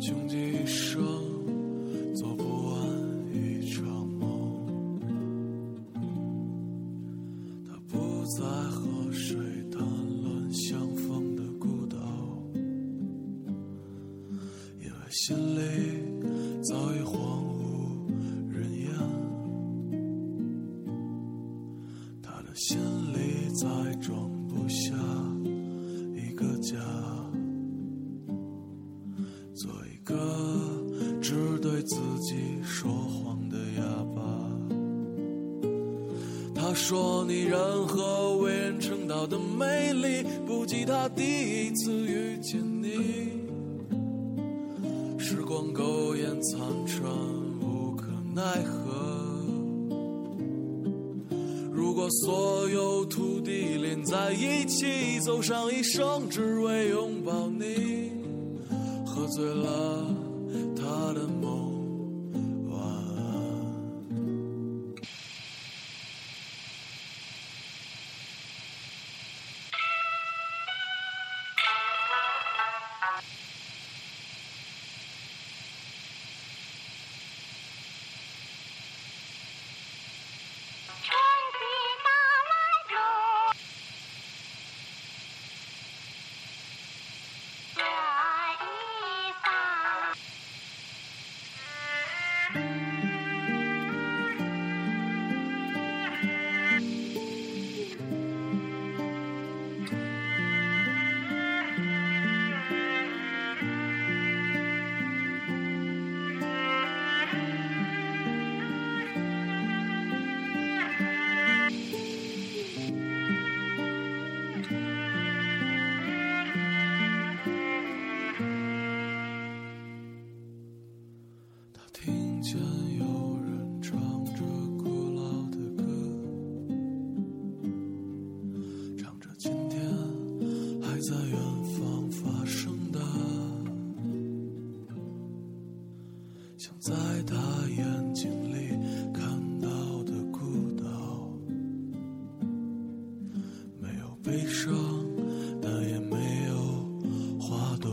穷极一生在河水谈论相逢的孤岛，因为心里早已荒无人烟，他的心里再装不下一个家，做一个只对自己说谎的哑巴。他说你任何为人称道的美丽，不及他第一次遇见你。时光苟延残喘，无可奈何。如果所有土地连在一起，走上一生只为拥抱你。喝醉了他的梦，在他眼睛里看到的孤岛，没有悲伤，但也没有花朵。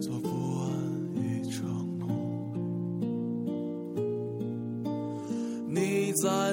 做不完一场梦。你在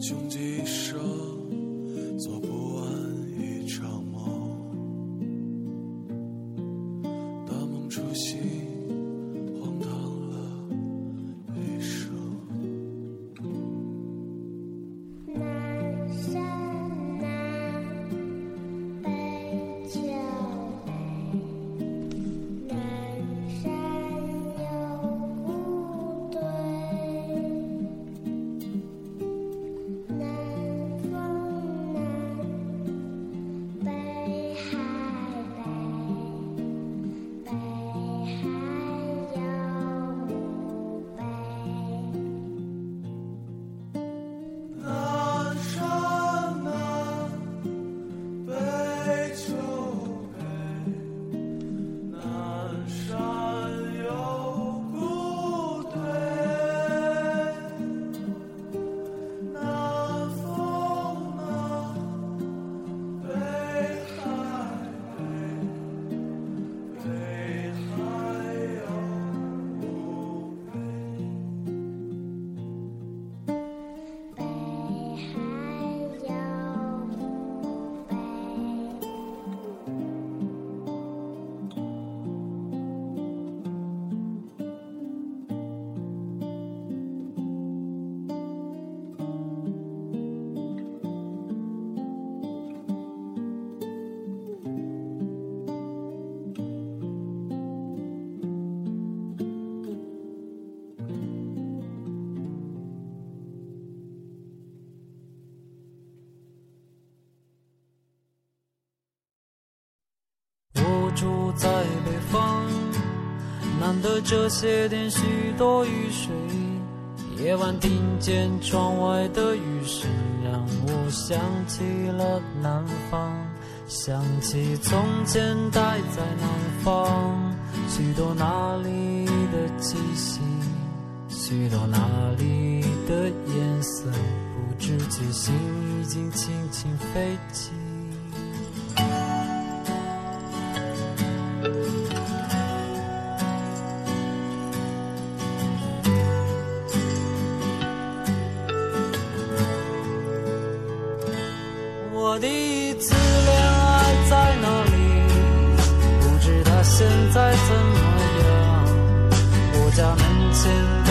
穷极一生做不完一场梦。大梦初醒，荒唐了一生。南山南，北秋北，南方难得这些天许多雨水，夜晚听见窗外的雨声，让我想起了南方，想起从前待在南方，许多那里的气息，许多那里的颜色，不知觉心已经轻轻飞起。我第一次恋爱在哪里？不知道现在怎么样，我家门前。